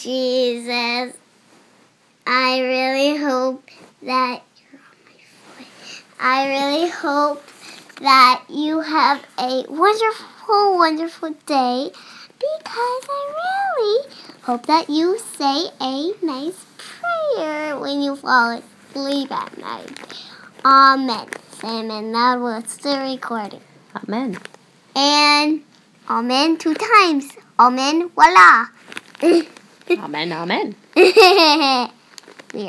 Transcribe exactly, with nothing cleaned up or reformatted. Jesus, I really hope that you're on my foot. I really hope that you have a wonderful, wonderful day, because I really hope that you say a nice prayer when you fall asleep at night. Amen. Amen. That was the recording. Amen. And amen two times. Amen. Voila. Amen. Amen. Weird.